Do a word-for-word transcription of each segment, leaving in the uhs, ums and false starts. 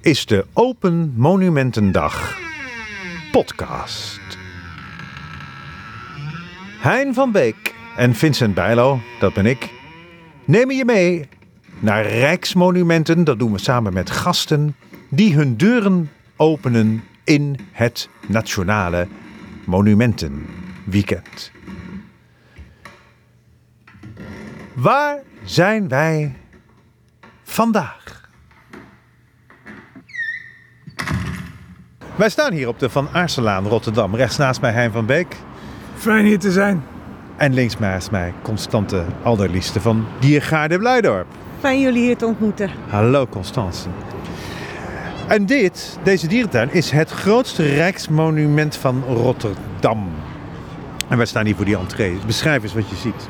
is de Open Monumentendag podcast. Hein van Beek en Vincent Bijlo, dat ben ik, nemen je mee naar Rijksmonumenten. Dat doen we samen met gasten die hun deuren openen in het Nationale Monumentenweekend. Waar zijn wij vandaag? Wij staan hier op de Van Aerssenlaan, Rotterdam. Rechts naast mij Hein van Beek. Fijn hier te zijn. En links naast mij Constance Alderlieste van Diergaarde Blijdorp. Fijn jullie hier te ontmoeten. Hallo Constance. En dit, deze dierentuin is het grootste rijksmonument van Rotterdam. En wij staan hier voor die entree. Beschrijf eens wat je ziet.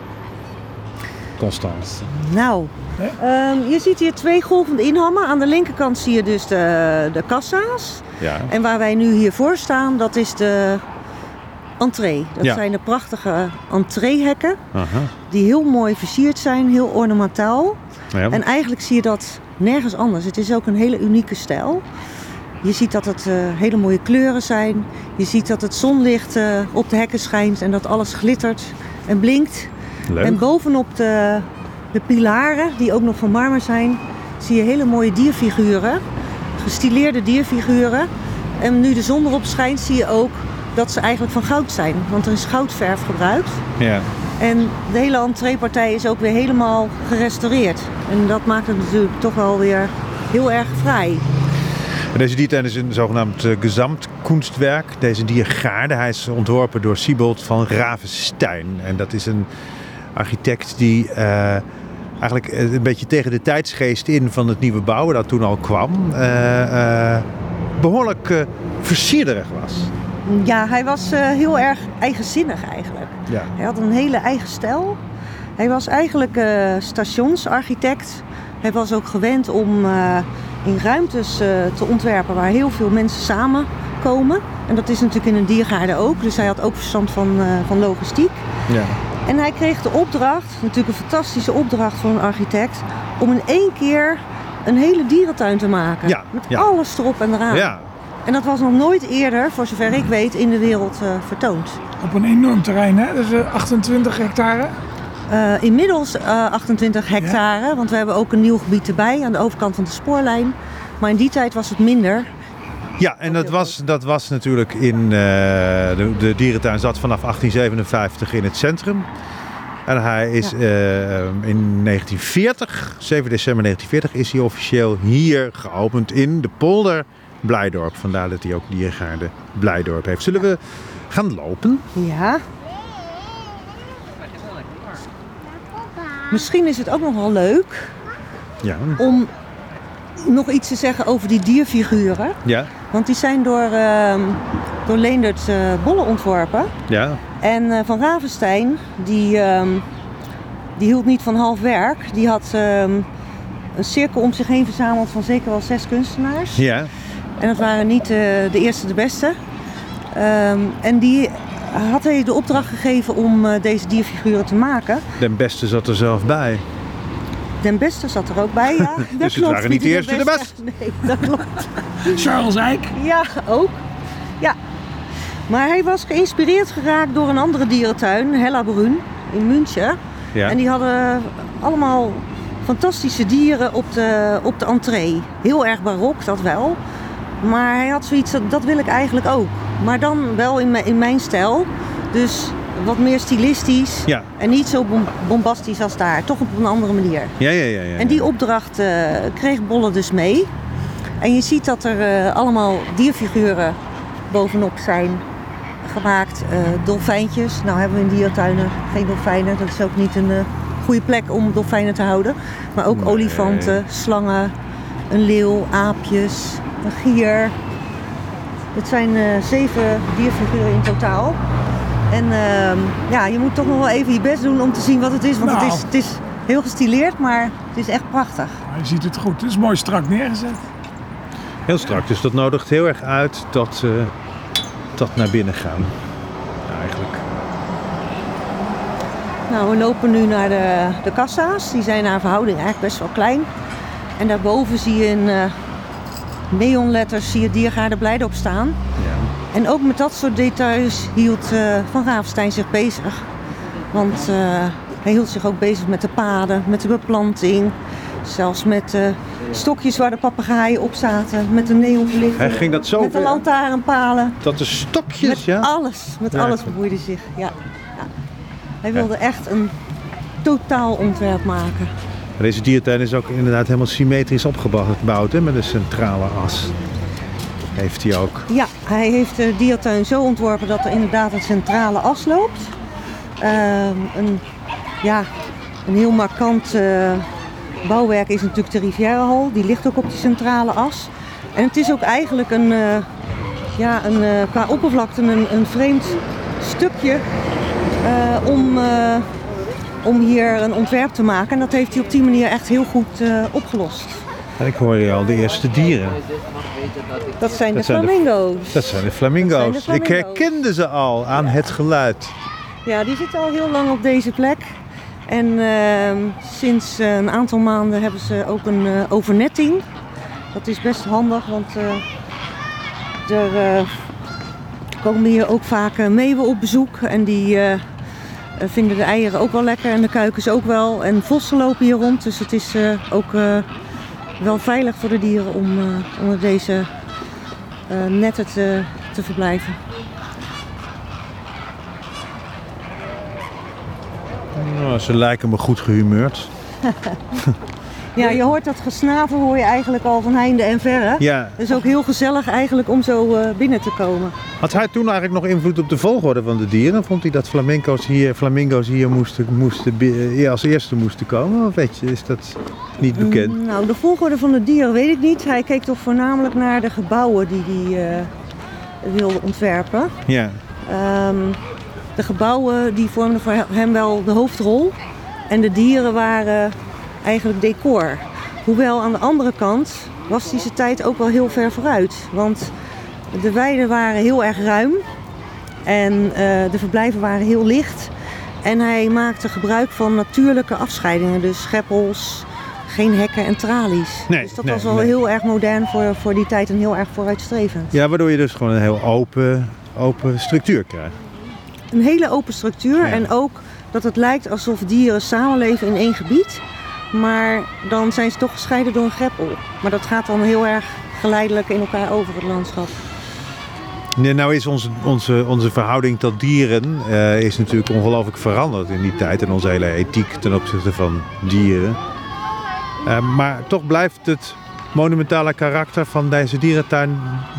Constance. Nou, um, je ziet hier twee golvende inhammen. Aan de linkerkant zie je dus de, de kassa's. Ja. En waar wij nu hiervoor staan, dat is de entree. Dat ja. zijn de prachtige entreehekken. Aha. Die heel mooi versierd zijn, heel ornamentaal. Ja, maar... En eigenlijk zie je dat nergens anders. Het is ook een hele unieke stijl. Je ziet dat het uh, hele mooie kleuren zijn. Je ziet dat het zonlicht uh, op de hekken schijnt en dat alles glittert en blinkt. Leuk. En bovenop de, de pilaren, die ook nog van marmer zijn, zie je hele mooie dierfiguren. Gestileerde dierfiguren. En nu de zon erop schijnt, zie je ook dat ze eigenlijk van goud zijn. Want er is goudverf gebruikt. Ja. En de hele entreepartij is ook weer helemaal gerestaureerd. En dat maakt het natuurlijk toch wel weer heel erg fraai. Deze diertuin is een zogenaamd uh, gezamtkunstwerk. Deze diergaarde, hij is ontworpen door Sybold van Ravesteyn. En dat is een architect die uh, eigenlijk een beetje tegen de tijdsgeest in van het nieuwe bouwen dat toen al kwam, uh, uh, behoorlijk uh, versierderig was. Ja, hij was uh, heel erg eigenzinnig eigenlijk. Ja. Hij had een hele eigen stijl. Hij was eigenlijk uh, stationsarchitect. Hij was ook gewend om uh, in ruimtes uh, te ontwerpen waar heel veel mensen samenkomen. En dat is natuurlijk in een diergaarde ook. Dus hij had ook verstand van, uh, van logistiek. Ja. En hij kreeg de opdracht, natuurlijk een fantastische opdracht voor een architect, om in één keer een hele dierentuin te maken. Ja. Met ja. alles erop en eraan. Ja. En dat was nog nooit eerder, voor zover ik weet, in de wereld uh, vertoond. Op een enorm terrein, hè? Dus uh, achtentwintig hectare? Uh, inmiddels uh, achtentwintig hectare, ja. Want we hebben ook een nieuw gebied erbij aan de overkant van de spoorlijn. Maar in die tijd was het minder. Ja, en dat was, dat was natuurlijk in uh, de, de dierentuin zat vanaf achttien zevenenvijftig in het centrum. En hij is ja. uh, in negentien veertig, zeven december negentien veertig, is hij officieel hier geopend in de polder Blijdorp. Vandaar dat hij ook Diergaarde Blijdorp heeft. Zullen we gaan lopen? Ja. Misschien is het ook nog wel leuk ja. om nog iets te zeggen over die dierfiguren. Ja. Want die zijn door, uh, door Leendert uh, Bolle ontworpen. Ja. En uh, Van Ravesteyn, die, uh, die hield niet van half werk. Die had uh, een cirkel om zich heen verzameld van zeker wel zes kunstenaars. Ja. En dat waren niet uh, de eerste de beste. Um, en die had hij de opdracht gegeven om uh, deze dierfiguren te maken. Den Beste zat er zelf bij. Den Beste zat er ook bij, ja. Dat dus het waren niet de eerste de beste. Nee, dat klopt. Charles Eyck. Ja, ook. Ja. Maar hij was geïnspireerd geraakt door een andere dierentuin, Hellabrun, in München. Ja. En die hadden allemaal fantastische dieren op de, op de entree. Heel erg barok, dat wel. Maar hij had zoiets, dat, dat wil ik eigenlijk ook. Maar dan wel in, in mijn stijl. Dus wat meer stilistisch ja. en niet zo bom, bombastisch als daar. Toch op een andere manier. Ja, ja, ja, ja, ja. En die opdracht uh, kreeg Bolle dus mee. En je ziet dat er uh, allemaal dierfiguren bovenop zijn gemaakt. Uh, dolfijntjes. Nou hebben we in diertuinen geen dolfijnen. Dat is ook niet een uh, goede plek om dolfijnen te houden. Maar ook nee. olifanten, slangen, een leeuw, aapjes, een gier. Het zijn uh, zeven dierfiguren in totaal. En uh, ja, je moet toch nog wel even je best doen om te zien wat het is. Want nou. het, is, het is heel gestileerd, maar het is echt prachtig. Je ziet het goed. Het is mooi strak neergezet. Heel strak. Dus dat nodigt heel erg uit dat, uh, dat naar binnen gaan. Ja, eigenlijk. Nou, we lopen nu naar de, de kassa's. Die zijn naar verhouding eigenlijk best wel klein. En daarboven zie je een uh, neonletters zie je Diergaarde Blijdorp staan. Ja. En ook met dat soort details hield uh, Van Ravesteyn zich bezig. Want uh, hij hield zich ook bezig met de paden, met de beplanting. Zelfs met uh, stokjes waar de papegaaien op zaten, met de neonverlichting. Hij ging dat zo met de lantaarnpalen. Dat de stokjes, met ja? alles, met ja, alles bemoeide zich, ja. ja. Hij wilde ja. echt een totaal ontwerp maken. Deze diertuin is ook inderdaad helemaal symmetrisch opgebouwd, hè? Met een centrale as. Heeft hij ook. Ja, hij heeft de diertuin zo ontworpen dat er inderdaad een centrale as loopt. Uh, een, ja, een heel markant uh, bouwwerk is natuurlijk de Rivièrahal. Die ligt ook op die centrale as. En het is ook eigenlijk een, uh, ja, een, uh, qua oppervlakte een, een vreemd stukje uh, om... Uh, om hier een ontwerp te maken. En dat heeft hij op die manier echt heel goed uh, opgelost. En ik hoor je al de eerste dieren. Dat zijn de flamingo's. Dat zijn de flamingo's. Ik herkende ze al aan ja. het geluid. Ja, die zitten al heel lang op deze plek. En uh, sinds uh, een aantal maanden hebben ze ook een uh, overnetting. Dat is best handig, want uh, er uh, komen hier ook vaak uh, meeuwen op bezoek. En die... Uh, vinden de eieren ook wel lekker en de kuikens ook wel. En vossen lopen hier rond, dus het is uh, ook uh, wel veilig voor de dieren om uh, onder deze uh, netten te, te verblijven. Nou, ze lijken me goed gehumeurd. Ja, je hoort dat gesnavel hoor je eigenlijk al van heinde en verre. Ja. Dus ook heel gezellig eigenlijk om zo uh, binnen te komen. Had hij toen eigenlijk nog invloed op de volgorde van de dieren? Vond hij dat flamingo's hier, flamingo's hier moesten, moesten, als eerste moesten komen? Of weet je, is dat niet bekend? Mm, nou, de volgorde van de dieren weet ik niet. Hij keek toch voornamelijk naar de gebouwen die hij uh, wilde ontwerpen. Ja. Um, de gebouwen die vormden voor hem wel de hoofdrol. En de dieren waren... eigenlijk decor. Hoewel aan de andere kant was die zijn tijd ook wel heel ver vooruit. Want de weiden waren heel erg ruim en uh, de verblijven waren heel licht. En hij maakte gebruik van natuurlijke afscheidingen, dus scheppels, geen hekken en tralies. Nee, dus dat nee, was wel nee. heel erg modern voor, voor die tijd en heel erg vooruitstrevend. Ja, waardoor je dus gewoon een heel open, open structuur krijgt. Een hele open structuur ja. en ook dat het lijkt alsof dieren samenleven in één gebied. Maar dan zijn ze toch gescheiden door een greppel. Maar dat gaat dan heel erg geleidelijk in elkaar over het landschap. Nee, nou is onze, onze, onze verhouding tot dieren uh, is natuurlijk ongelooflijk veranderd in die tijd. En onze hele ethiek ten opzichte van dieren. Uh, maar toch blijft het monumentale karakter van deze dierentuin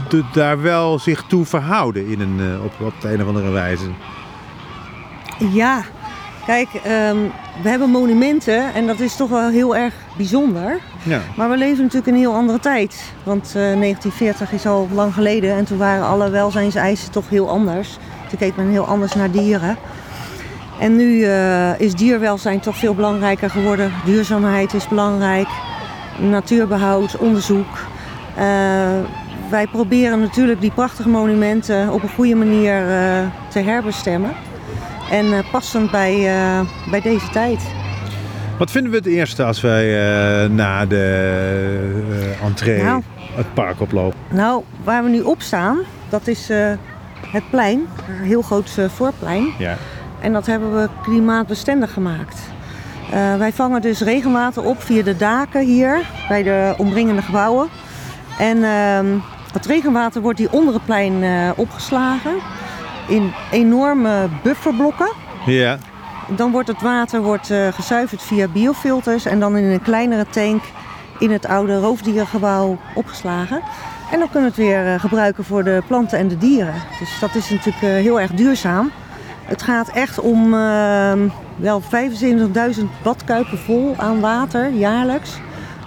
de, daar wel zich toe verhouden in een, uh, op, op de een of andere wijze. Ja. Kijk, um, we hebben monumenten en dat is toch wel heel erg bijzonder. Ja. Maar we leven natuurlijk in een heel andere tijd. Want uh, negentien veertig is al lang geleden en toen waren alle welzijnseisen toch heel anders. Toen keek men heel anders naar dieren. En nu uh, is dierwelzijn toch veel belangrijker geworden. Duurzaamheid is belangrijk, natuurbehoud, onderzoek. Uh, wij proberen natuurlijk die prachtige monumenten op een goede manier uh, te herbestemmen. En uh, passend bij, uh, bij deze tijd. Wat vinden we het eerste als wij uh, na de uh, entree nou, het park oplopen? Nou, waar we nu op staan, dat is uh, het plein. Een heel groot uh, voorplein. Ja. En dat hebben we klimaatbestendig gemaakt. Uh, wij vangen dus regenwater op via de daken hier, bij de omringende gebouwen. En uh, het regenwater wordt hier onder het plein uh, opgeslagen. In enorme bufferblokken. Ja. Dan wordt het water wordt, uh, gezuiverd via biofilters en dan in een kleinere tank in het oude roofdierengebouw opgeslagen. En dan kunnen we het weer uh, gebruiken voor de planten en de dieren. Dus dat is natuurlijk uh, heel erg duurzaam. Het gaat echt om uh, wel vijfenzeventigduizend badkuipen vol aan water jaarlijks.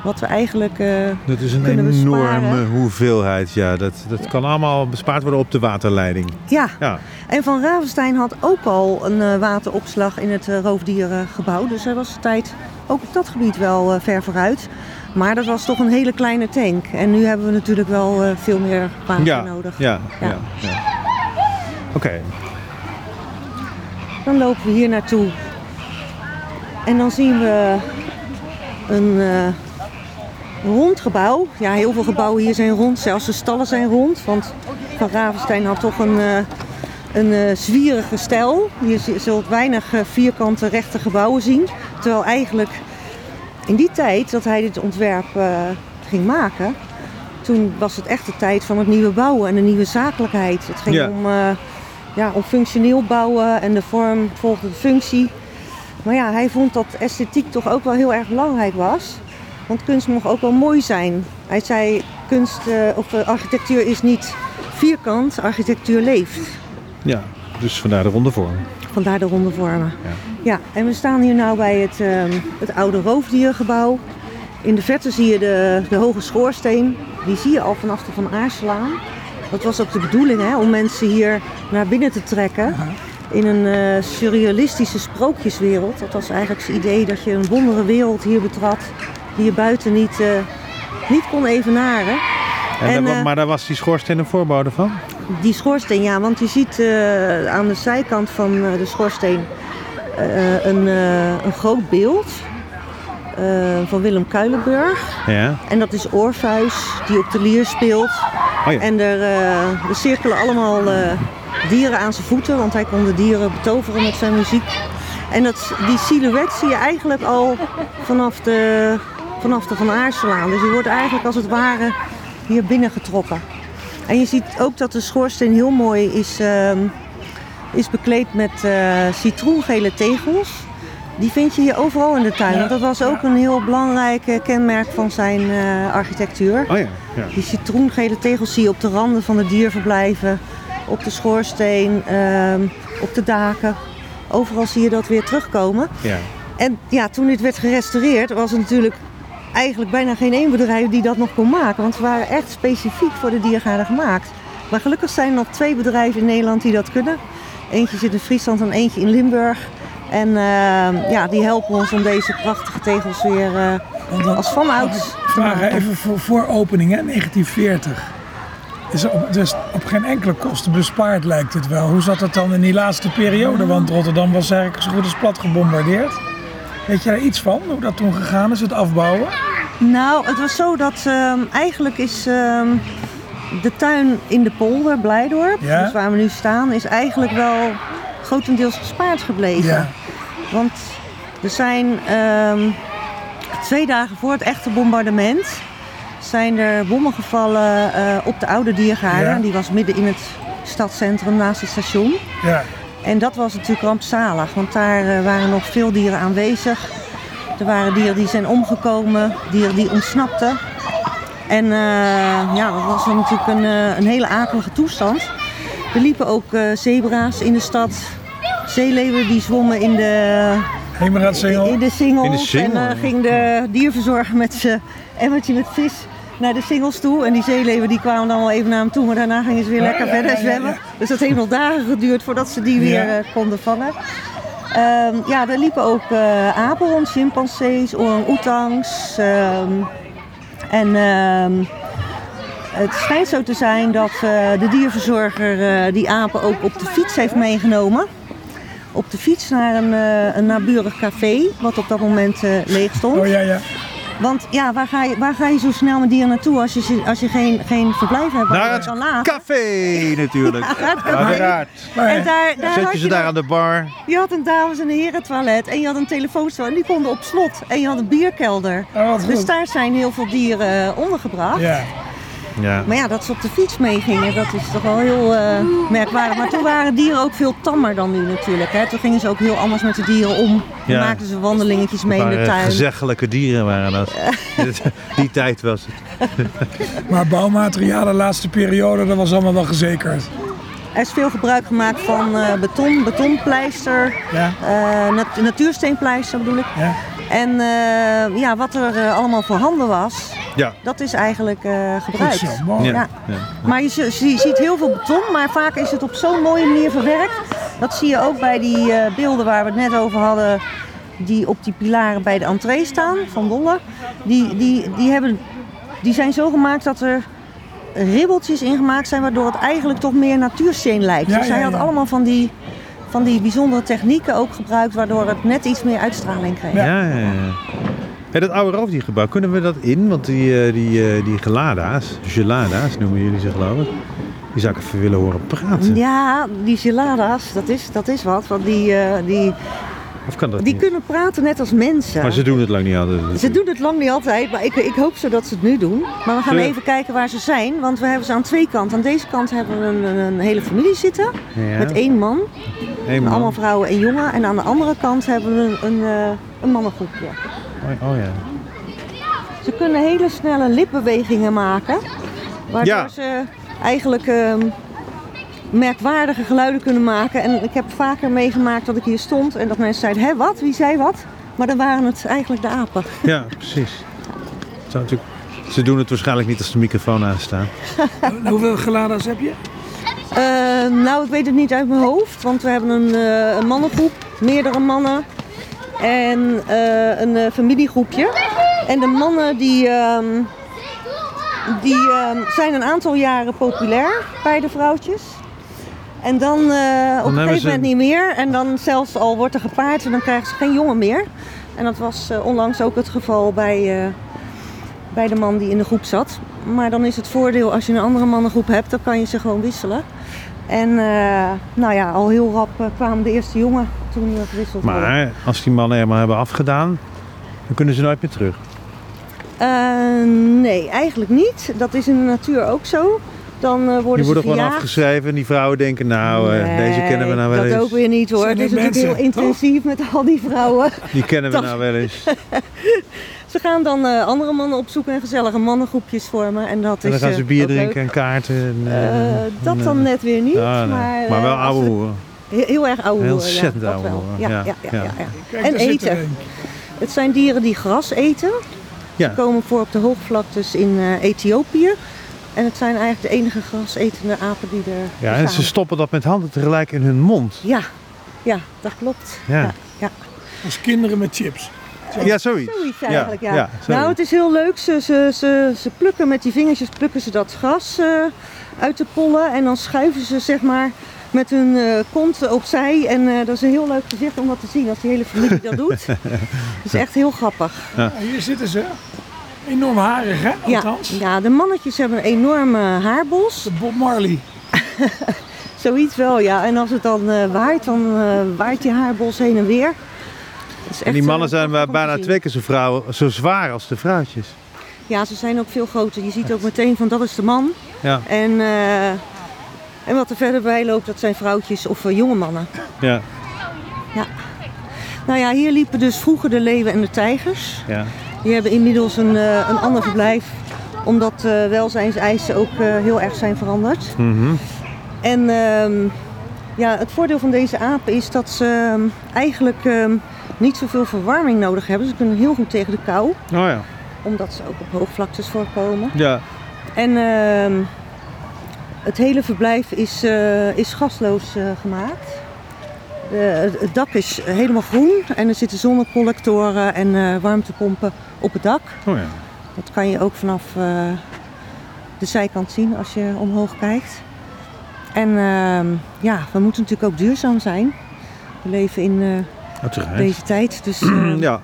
Wat we eigenlijk uh, dat is een enorme besparen. hoeveelheid. Ja, dat, dat kan allemaal bespaard worden op de waterleiding. Ja. ja. En Van Ravesteyn had ook al een uh, wateropslag in het uh, roofdierengebouw. Dus hij was de tijd ook op dat gebied wel uh, ver vooruit. Maar dat was toch een hele kleine tank. En nu hebben we natuurlijk wel uh, veel meer water ja. nodig. Ja. ja. ja. ja. ja. Oké. Okay. Dan lopen we hier naartoe. En dan zien we een... Uh, rond gebouw. Ja, heel veel gebouwen hier zijn rond. Zelfs de stallen zijn rond. Want Van Ravesteyn had toch een, uh, een uh, zwierige stijl. Je zult weinig uh, vierkante rechte gebouwen zien. Terwijl eigenlijk in die tijd dat hij dit ontwerp uh, ging maken... Toen was het echt de tijd van het nieuwe bouwen en de nieuwe zakelijkheid. Het ging ja. om, uh, ja, om functioneel bouwen en de vorm volgde de functie. Maar ja, hij vond dat esthetiek toch ook wel heel erg belangrijk was. Want kunst mocht ook wel mooi zijn. Hij zei, kunst uh, of uh, architectuur is niet vierkant, architectuur leeft. Ja, dus vandaar de ronde vormen. Vandaar de ronde vormen. Ja, ja, en we staan hier nou bij het, uh, het oude roofdiergebouw. In de verte zie je de, de hoge schoorsteen. Die zie je al vanaf de Van Aerssenlaan. Dat was ook de bedoeling, hè, om mensen hier naar binnen te trekken. In een uh, surrealistische sprookjeswereld. Dat was eigenlijk het idee dat je een wondere wereld hier betrad. Die je buiten niet, uh, niet kon evenaren. En en, daar, uh, maar daar was die schoorsteen een voorbode van? Die schoorsteen, ja. Want je ziet uh, aan de zijkant van uh, de schoorsteen uh, een, uh, een groot beeld... Uh, van Willem Kuilenburg. Ja. En dat is Orpheus, die op de lier speelt. Oh ja. En er, uh, er cirkelen allemaal uh, dieren aan zijn voeten, want hij kon de dieren betoveren met zijn muziek. En dat, die silhouet zie je eigenlijk al vanaf de, vanaf de Van Aerssenlaan. Dus je wordt eigenlijk als het ware hier binnengetrokken. En je ziet ook dat de schoorsteen heel mooi is, uh, is bekleed met uh, citroengele tegels. Die vind je hier overal in de tuin, want dat was ook een heel belangrijk kenmerk van zijn uh, architectuur. Oh ja, ja. Die citroengele tegels zie je op de randen van de dierverblijven, op de schoorsteen, um, op de daken. Overal zie je dat weer terugkomen. Ja. En ja, toen dit werd gerestaureerd was er natuurlijk eigenlijk bijna geen één bedrijf die dat nog kon maken. Want ze waren echt specifiek voor de Diergaarde gemaakt. Maar gelukkig zijn er nog twee bedrijven in Nederland die dat kunnen. Eentje zit in Friesland en eentje in Limburg. En uh, ja, die helpen ons om deze prachtige tegels weer uh, dan, als vanouds te maken. Even voor, voor opening, hè, negentien veertig. Is op, dus op geen enkele kosten bespaard lijkt het wel. Hoe zat dat dan in die laatste periode? Want Rotterdam was eigenlijk zo goed als plat gebombardeerd. Weet je daar iets van, hoe dat toen gegaan is, het afbouwen? Nou, het was zo dat um, eigenlijk is um, de tuin in de polder, Blijdorp, ja? Dus waar we nu staan, is eigenlijk wel... grotendeels gespaard gebleven. Ja. Want er zijn um, twee dagen voor het echte bombardement zijn er bommen gevallen uh, op de oude Diergaarde. Ja. Die was midden in het stadscentrum naast het station. Ja. En dat was natuurlijk rampzalig, want daar uh, waren nog veel dieren aanwezig. Er waren dieren die zijn omgekomen, dieren die ontsnapten. En uh, ja, dat was natuurlijk een, uh, een hele akelige toestand. Er liepen ook uh, zebra's in de stad, zeeleeuwen die zwommen in de, in, in de singels. En uh, ging de dierverzorger met zijn emmertje met vis naar de singels toe. En die zeeleeuwen die kwamen dan wel even naar hem toe, maar daarna gingen ze weer lekker ja, verder ja, ja, zwemmen. Ja, ja. Dus dat heeft nog dagen geduurd voordat ze die weer ja. uh, konden vangen. Um, ja, er liepen ook uh, apen rond, chimpansees, orang-oetangs. Um, en... Um, Het schijnt zo te zijn dat uh, de dierverzorger uh, die apen ook op de fiets heeft meegenomen. Op de fiets naar een, uh, een naburig café, wat op dat moment uh, leeg stond. Oh, ja, ja. Want ja, waar ga je, waar ga je zo snel met dieren naartoe als je, als je geen, geen verblijf hebt? Naar het café natuurlijk. Ja, het café. Uiteraard. En daar, daar zet je ze daar dan, aan de bar. Je had een dames- en heren toilet en je had een telefoontoilet. Die konden op slot en je had een bierkelder. Oh, dus goed. Daar zijn heel veel dieren ondergebracht. Ja. Ja. Maar ja, dat ze op de fiets meegingen, dat is toch wel heel uh, merkwaardig. Maar toen waren dieren ook veel tammer dan nu natuurlijk. Hè? Toen gingen ze ook heel anders met de dieren om. Ja. Maakten ze wandelingetjes mee in de tuin. Gezeggelijke dieren waren dat. Die tijd was het. Maar bouwmaterialen de laatste periode, dat was allemaal wel gezekerd. Er is veel gebruik gemaakt van uh, beton, betonpleister, ja. uh, nat- natuursteenpleister bedoel ik. Ja. En uh, ja, wat er uh, allemaal voorhanden was, ja. dat is eigenlijk uh, gebruikt. Zo, wow. ja. Ja. Ja. Maar je, je, je ziet heel veel beton, maar vaak is het op zo'n mooie manier verwerkt. Dat zie je ook bij die uh, beelden waar we het net over hadden, die op die pilaren bij de entree staan, van Bolle. Die, die, die, hebben, die zijn zo gemaakt dat er ribbeltjes ingemaakt zijn, waardoor het eigenlijk toch meer natuursteen lijkt. Ja, dus hij ja, had ja. allemaal van die... van die bijzondere technieken ook gebruikt, waardoor het net iets meer uitstraling kreeg. Ja, ja, ja. Hey, dat oude roofdiergebouw, kunnen we dat in? Want die, die, die gelada's, gelada's noemen jullie ze geloof ik, die zou ik even willen horen praten. Ja, die gelada's, dat is, dat is wat, want die... Uh, die... Of kan dat die niet? Kunnen praten net als mensen. Maar ze doen het lang niet altijd. Natuurlijk. Ze doen het lang niet altijd, maar ik, ik hoop zo dat ze het nu doen. Maar we gaan Zul... even kijken waar ze zijn, want we hebben ze aan twee kanten. Aan deze kant hebben we een, een hele familie zitten, ja. Met één man. Eén man. Allemaal vrouwen en jongen. En aan de andere kant hebben we een, een, een mannengroepje. Oh, oh ja. Ze kunnen hele snelle lipbewegingen maken, waardoor ja. ze eigenlijk... Um, merkwaardige geluiden kunnen maken. En ik heb vaker meegemaakt dat ik hier stond en dat mensen zeiden, hé wat, wie zei wat? Maar dan waren het eigenlijk de apen. Ja, precies. Zou natuurlijk... Ze doen het waarschijnlijk niet als de microfoon aanstaat. Hoeveel gelada's heb je? Uh, nou, ik weet het niet uit mijn hoofd, want we hebben een, uh, een mannengroep, meerdere mannen en uh, een uh, familiegroepje. En de mannen die... Uh, die uh, zijn een aantal jaren populair bij de vrouwtjes. En dan uh, op een gegeven moment niet meer. En dan zelfs al wordt er gepaard en dan krijgen ze geen jongen meer. En dat was uh, onlangs ook het geval bij, uh, bij de man die in de groep zat. Maar dan is het voordeel als je een andere mannengroep hebt, dan kan je ze gewoon wisselen. En uh, nou ja, al heel rap uh, kwamen de eerste jongen toen dat gewisseld werd. Maar worden. Als die mannen helemaal hebben afgedaan, dan kunnen ze nooit meer terug. Uh, nee, eigenlijk niet. Dat is in de natuur ook zo. Dan uh, worden die worden ze gewoon afgeschreven en die vrouwen denken, nou, uh, nee, deze kennen we nou wel dat eens. Dat ook weer niet hoor. Het is natuurlijk heel intensief met al die vrouwen. Die kennen we dat... nou wel eens. Ze gaan dan uh, andere mannen opzoeken en gezellige mannengroepjes vormen. En, dat en dan is, gaan ze bier drinken leuk. En kaarten. En, uh, uh, dat uh, dan net weer niet. Ah, nee. maar, uh, maar wel ouwe hoeren. Heel, heel erg ouwe hoeren. Heel ontzettend ouwe hoeren. En eten. Het zijn dieren die gras eten. Ja. Ze komen voor op de hoogvlaktes in uh, Ethiopië. En het zijn eigenlijk de enige grasetende apen die er Ja, bestaan. En ze stoppen dat met handen tegelijk in hun mond. Ja, ja dat klopt. Ja. Ja, ja. Als kinderen met chips. Zoals... Ja, zoiets. Zoiets eigenlijk, ja. ja. ja zoiets. Nou, het is heel leuk. Ze, ze, ze, ze plukken met die vingertjes plukken ze dat gras uh, uit de pollen. En dan schuiven ze zeg maar met hun uh, kont opzij. En uh, dat is een heel leuk gezicht om dat te zien als die hele familie dat doet. Dat is echt heel grappig. Ja. Ja, hier zitten ze. Enorm harig, hè? Ja, ja, de mannetjes hebben een enorme haarbos. De Bob Marley. Zoiets wel, ja. En als het dan uh, waait, dan uh, waait die haarbos heen en weer. Echt, en die mannen zijn uh, bijna twee keer zo, vrouwen, zo zwaar als de vrouwtjes. Ja, ze zijn ook veel groter. Je ziet ook meteen van, dat is de man. Ja. En, uh, en wat er verder bij loopt, dat zijn vrouwtjes of uh, jonge mannen. Ja. Ja. Nou ja, hier liepen dus vroeger de leeuwen en de tijgers. Ja. Die hebben inmiddels een, uh, een ander verblijf, omdat uh, welzijnseisen ook uh, heel erg zijn veranderd. Mm-hmm. En um, ja, het voordeel van deze apen is dat ze um, eigenlijk um, niet zoveel verwarming nodig hebben. Ze kunnen heel goed tegen de kou, oh ja. omdat ze ook op hoogvlaktes voorkomen. Ja. En um, het hele verblijf is, uh, is gasloos uh, gemaakt. De, het dak is helemaal groen en er zitten zonnecollectoren en uh, warmtepompen op het dak. Oh ja. Dat kan je ook vanaf uh, de zijkant zien als je omhoog kijkt. En uh, ja, we moeten natuurlijk ook duurzaam zijn. We leven in uh, deze tijd. Dus, uh, ja.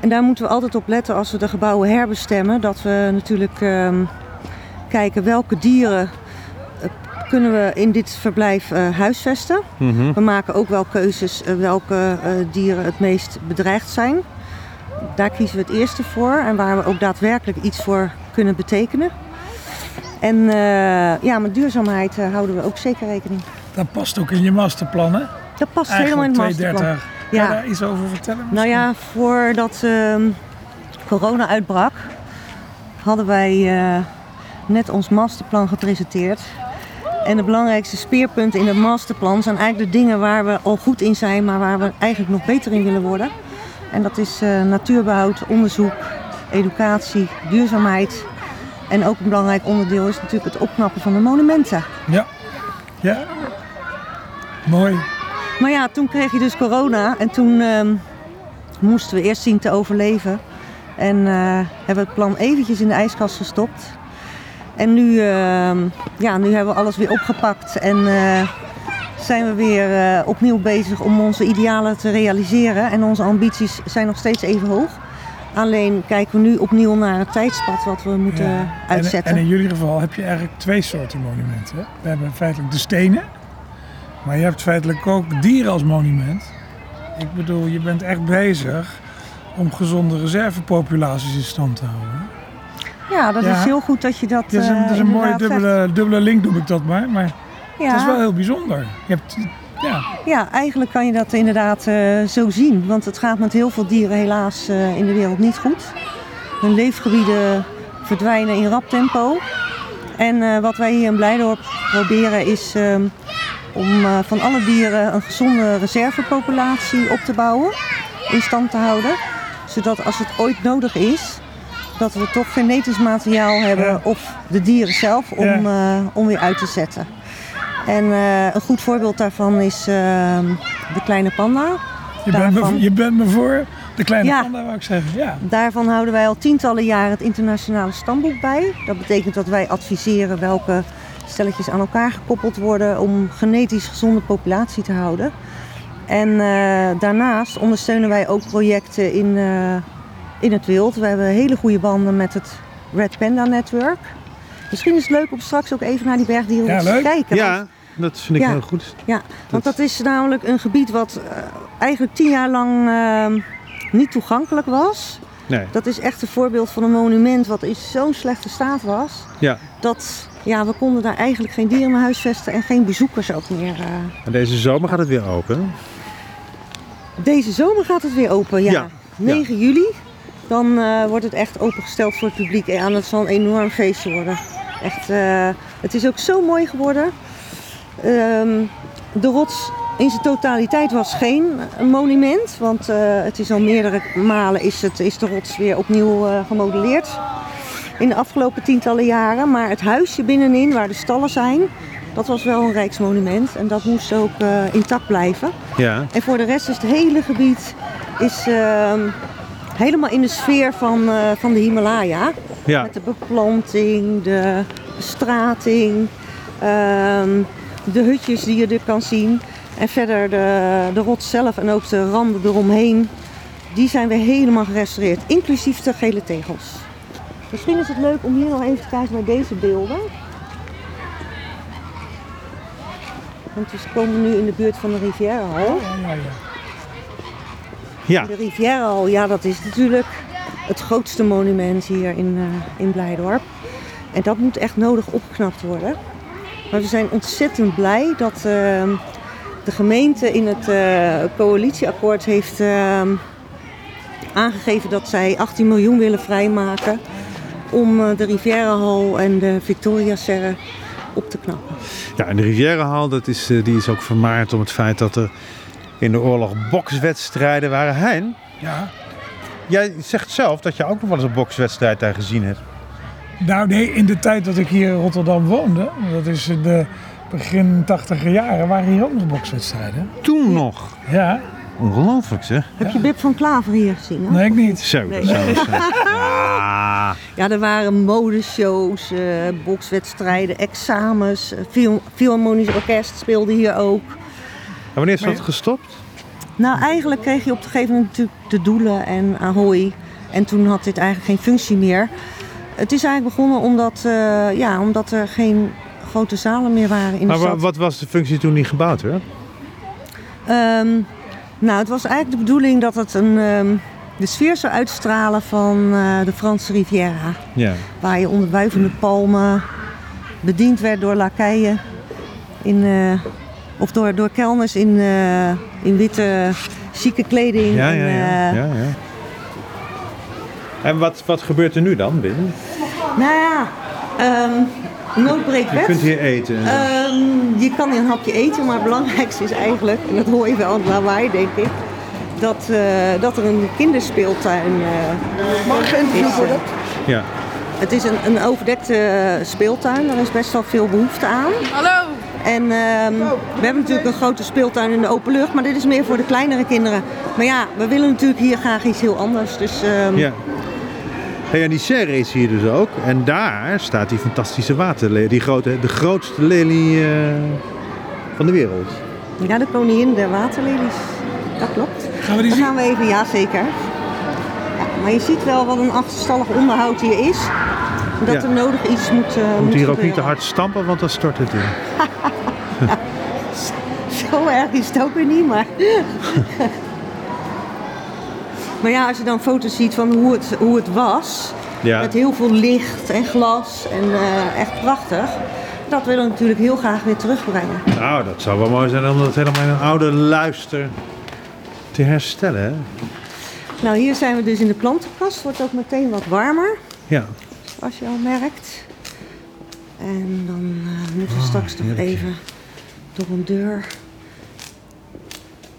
En daar moeten we altijd op letten als we de gebouwen herbestemmen. Dat we natuurlijk uh, kijken welke dieren... kunnen we in dit verblijf uh, huisvesten. Mm-hmm. We maken ook wel keuzes uh, welke uh, dieren het meest bedreigd zijn. Daar kiezen we het eerste voor en waar we ook daadwerkelijk iets voor kunnen betekenen. En uh, ja, met duurzaamheid uh, houden we ook zeker rekening. Dat past ook in je masterplan, hè? Dat past eigenlijk helemaal in het masterplan. tweeëndertig. Ja. Kan je daar iets over vertellen? Misschien? Nou ja, voordat uh, corona uitbrak, hadden wij uh, net ons masterplan gepresenteerd. En de belangrijkste speerpunten in het masterplan zijn eigenlijk de dingen waar we al goed in zijn, maar waar we eigenlijk nog beter in willen worden. En dat is uh, natuurbehoud, onderzoek, educatie, duurzaamheid. En ook een belangrijk onderdeel is natuurlijk het opknappen van de monumenten. Ja, ja. Mooi. Maar ja, toen kreeg je dus corona en toen uh, moesten we eerst zien te overleven. En uh, hebben we het plan eventjes in de ijskast gestopt. En nu, uh, ja, nu hebben we alles weer opgepakt en uh, zijn we weer uh, opnieuw bezig om onze idealen te realiseren. En onze ambities zijn nog steeds even hoog. Alleen kijken we nu opnieuw naar het tijdspad wat we moeten ja. uitzetten. En, en in jullie geval heb je eigenlijk twee soorten monumenten. Hè? We hebben feitelijk de stenen, maar je hebt feitelijk ook dieren als monument. Ik bedoel, je bent echt bezig om gezonde reservepopulaties in stand te houden. Ja, dat ja. is heel goed dat je dat... Dat is een, dat is een mooie dubbele, dubbele link, noem ik dat maar. Maar ja. het is wel heel bijzonder. Je hebt... Ja. ja, eigenlijk kan je dat inderdaad uh, zo zien. Want het gaat met heel veel dieren helaas uh, in de wereld niet goed. Hun leefgebieden verdwijnen in rap tempo. En uh, wat wij hier in Blijdorp proberen is um, om uh, van alle dieren een gezonde reservepopulatie op te bouwen. In stand te houden. Zodat als het ooit nodig is, dat we toch genetisch materiaal hebben of de dieren zelf om, uh, om weer uit te zetten. En uh, een goed voorbeeld daarvan is uh, de kleine panda. Je, daarvan... bent me, je bent me voor de kleine ja. panda, wou ik zeggen. Ja. Daarvan houden wij al tientallen jaren het internationale stamboek bij. Dat betekent dat wij adviseren welke stelletjes aan elkaar gekoppeld worden om genetisch gezonde populatie te houden. En uh, daarnaast ondersteunen wij ook projecten in, uh, in het wild. We hebben hele goede banden met het Red Panda Network. Misschien is het leuk om straks ook even naar die bergdieren ja, te kijken. Ja, want, dat vind ik ja, heel goed. Ja, dat... Want dat is namelijk een gebied wat uh, eigenlijk tien jaar lang uh, niet toegankelijk was. Nee. Dat is echt een voorbeeld van een monument wat in zo'n slechte staat was. Ja. Dat ja, we konden daar eigenlijk geen dieren meer huisvesten en geen bezoekers ook meer. Uh... En deze zomer gaat het weer open? Deze zomer gaat het weer open, ja. ja. negen ja. juli. Dan uh, wordt het echt opengesteld voor het publiek. En dat zal een enorm feestje worden. Echt, uh, het is ook zo mooi geworden. Um, de rots in zijn totaliteit was geen monument. Want uh, het is al meerdere malen is, het, is de rots weer opnieuw uh, gemodelleerd. In de afgelopen tientallen jaren. Maar het huisje binnenin waar de stallen zijn. Dat was wel een rijksmonument. En dat moest ook uh, intact blijven. Ja. En voor de rest is het hele gebied... Is, uh, helemaal in de sfeer van, uh, van de Himalaya. Ja. Met de beplanting, de bestrating, uh, de hutjes die je er kan zien. En verder de, de rots zelf en ook de randen eromheen. Die zijn weer helemaal gerestaureerd, inclusief de gele tegels. Misschien is het leuk om hier nog even te kijken naar deze beelden. Want we komen nu in de buurt van de Rivièrahal. Ja. De Rivièrahal, ja, dat is natuurlijk het grootste monument hier in, uh, in Blijdorp. En dat moet echt nodig opgeknapt worden. Maar we zijn ontzettend blij dat uh, de gemeente in het uh, coalitieakkoord heeft uh, aangegeven dat zij achttien miljoen willen vrijmaken om uh, de Rivièrahal en de Victoria Serre op te knappen. Ja, en de Rivièrahal, dat is, uh, die is ook vermaard om het feit dat er in de oorlog bokswedstrijden waren. Hein, ja. Jij zegt zelf dat je ook nog wel eens een bokswedstrijd daar gezien hebt. Nou nee, in de tijd dat ik hier in Rotterdam woonde, dat is de begin tachtiger jaren, waren hier ook nog bokswedstrijden. Toen nog? Ja. Ongelooflijk zeg. Heb ja. je Bip van Klaver hier gezien? Hè? Nee, ik niet. Zo, nee. zo, zo. Ah. Ja, er waren modeshows, uh, bokswedstrijden, examens, film, Filharmonisch Orkest speelde hier ook. En wanneer is dat gestopt? Nou, eigenlijk kreeg je op een gegeven moment natuurlijk de doelen en Ahoy. En toen had dit eigenlijk geen functie meer. Het is eigenlijk begonnen omdat, uh, ja, omdat er geen grote zalen meer waren in de stad. Maar wat was de functie toen niet gebouwd, hè? Um, nou, het was eigenlijk de bedoeling dat het een, um, de sfeer zou uitstralen van uh, de Franse Riviera. Ja. Waar je onder wuivende palmen bediend werd door lakeien in... Uh, Of door, door kelners in, uh, in witte, chique kleding. Ja, ja, ja. En, uh, ja, ja. en wat, wat gebeurt er nu dan binnen? Nou ja, um, noodbreekwet. Je kunt hier eten. Um, je kan een hapje eten, maar het belangrijkste is eigenlijk, en dat hoor je wel waar wij, denk ik, dat, uh, dat er een kinderspeeltuin uh, is. Ja. Het is een, een overdekte speeltuin, daar is best wel veel behoefte aan. Hallo! En um, we hebben natuurlijk een grote speeltuin in de open lucht, maar dit is meer voor de kleinere kinderen. Maar ja, we willen natuurlijk hier graag iets heel anders. Dus, um... ja. Hey, en die serre is hier dus ook. En daar staat die fantastische waterlelie, die grote, de grootste lelie uh, van de wereld. Ja, de koningin der waterlelies. Dat klopt. Gaan we die zien? Dan gaan we even, ja zeker. Ja, maar je ziet wel wat een achterstallig onderhoud hier is. Dat ja. er nodig iets moet uh, Moet, moet hier ook niet te hard stampen, want dan stort het in. Ja, zo erg is het ook weer niet, maar... Maar ja, als je dan foto's ziet van hoe het, hoe het was... Ja. Met heel veel licht en glas en uh, echt prachtig. Dat willen we natuurlijk heel graag weer terugbrengen. Nou, dat zou wel mooi zijn om dat helemaal in een oude luister te herstellen. Hè? Nou, hier zijn we dus in de plantenkast. Wordt ook meteen wat warmer. Ja. Zoals je al merkt. En dan uh, moeten we oh, straks nog even door een deur.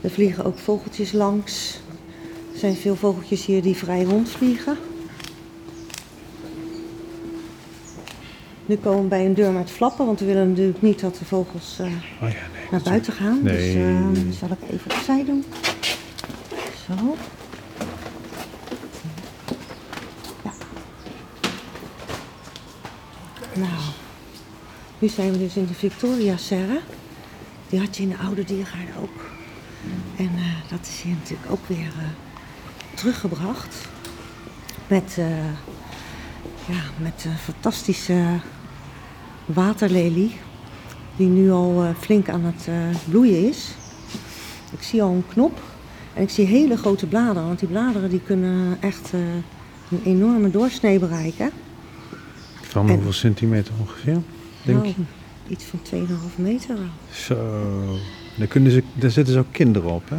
Er vliegen ook vogeltjes langs. Er zijn veel vogeltjes hier die vrij rondvliegen. Nu komen we bij een deur met flappen, want we willen natuurlijk niet dat de vogels uh, oh ja, nee, naar buiten gaan. Nee. Dus uh, dat zal ik even opzij doen. Zo. Ja. Nou, nu zijn we dus in de Victoria Serre. Die had je in de oude Diergaarde ook. En uh, dat is hier natuurlijk ook weer uh, teruggebracht. Met... Uh, Ja, met een fantastische waterlelie die nu al flink aan het bloeien is. Ik zie al een knop en ik zie hele grote bladeren, want die bladeren die kunnen echt een enorme doorsnee bereiken. Van hoeveel en, centimeter ongeveer, denk nou, je? Iets van twee komma vijf meter. Zo, daar, kunnen ze, daar zitten ze ook kinderen op, hè?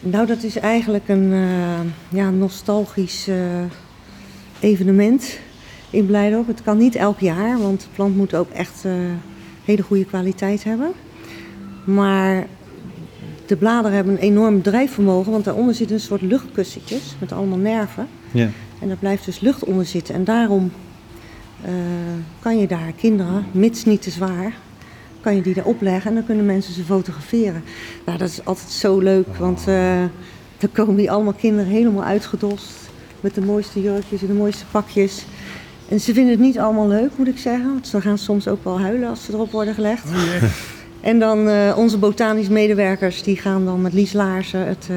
Nou, dat is eigenlijk een uh, ja, nostalgisch... Uh, evenement in Blijdorp. Het kan niet elk jaar, want de plant moet ook echt uh, hele goede kwaliteit hebben. Maar de bladeren hebben een enorm drijfvermogen, want daaronder zitten een soort luchtkussentjes met allemaal nerven. Ja. En daar blijft dus lucht onder zitten. En daarom uh, kan je daar kinderen, mits niet te zwaar, kan je die erop leggen en dan kunnen mensen ze fotograferen. Nou, dat is altijd zo leuk, want uh, dan komen die allemaal kinderen helemaal uitgedost. Met de mooiste jurkjes en de mooiste pakjes. En ze vinden het niet allemaal leuk, moet ik zeggen. Want ze gaan soms ook wel huilen als ze erop worden gelegd. Oh, yeah. En dan uh, onze botanisch medewerkers, die gaan dan met Lies Laarzen het, uh,